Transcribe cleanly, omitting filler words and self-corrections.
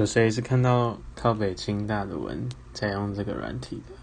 有谁是看到靠北清大的文才用这个软体的？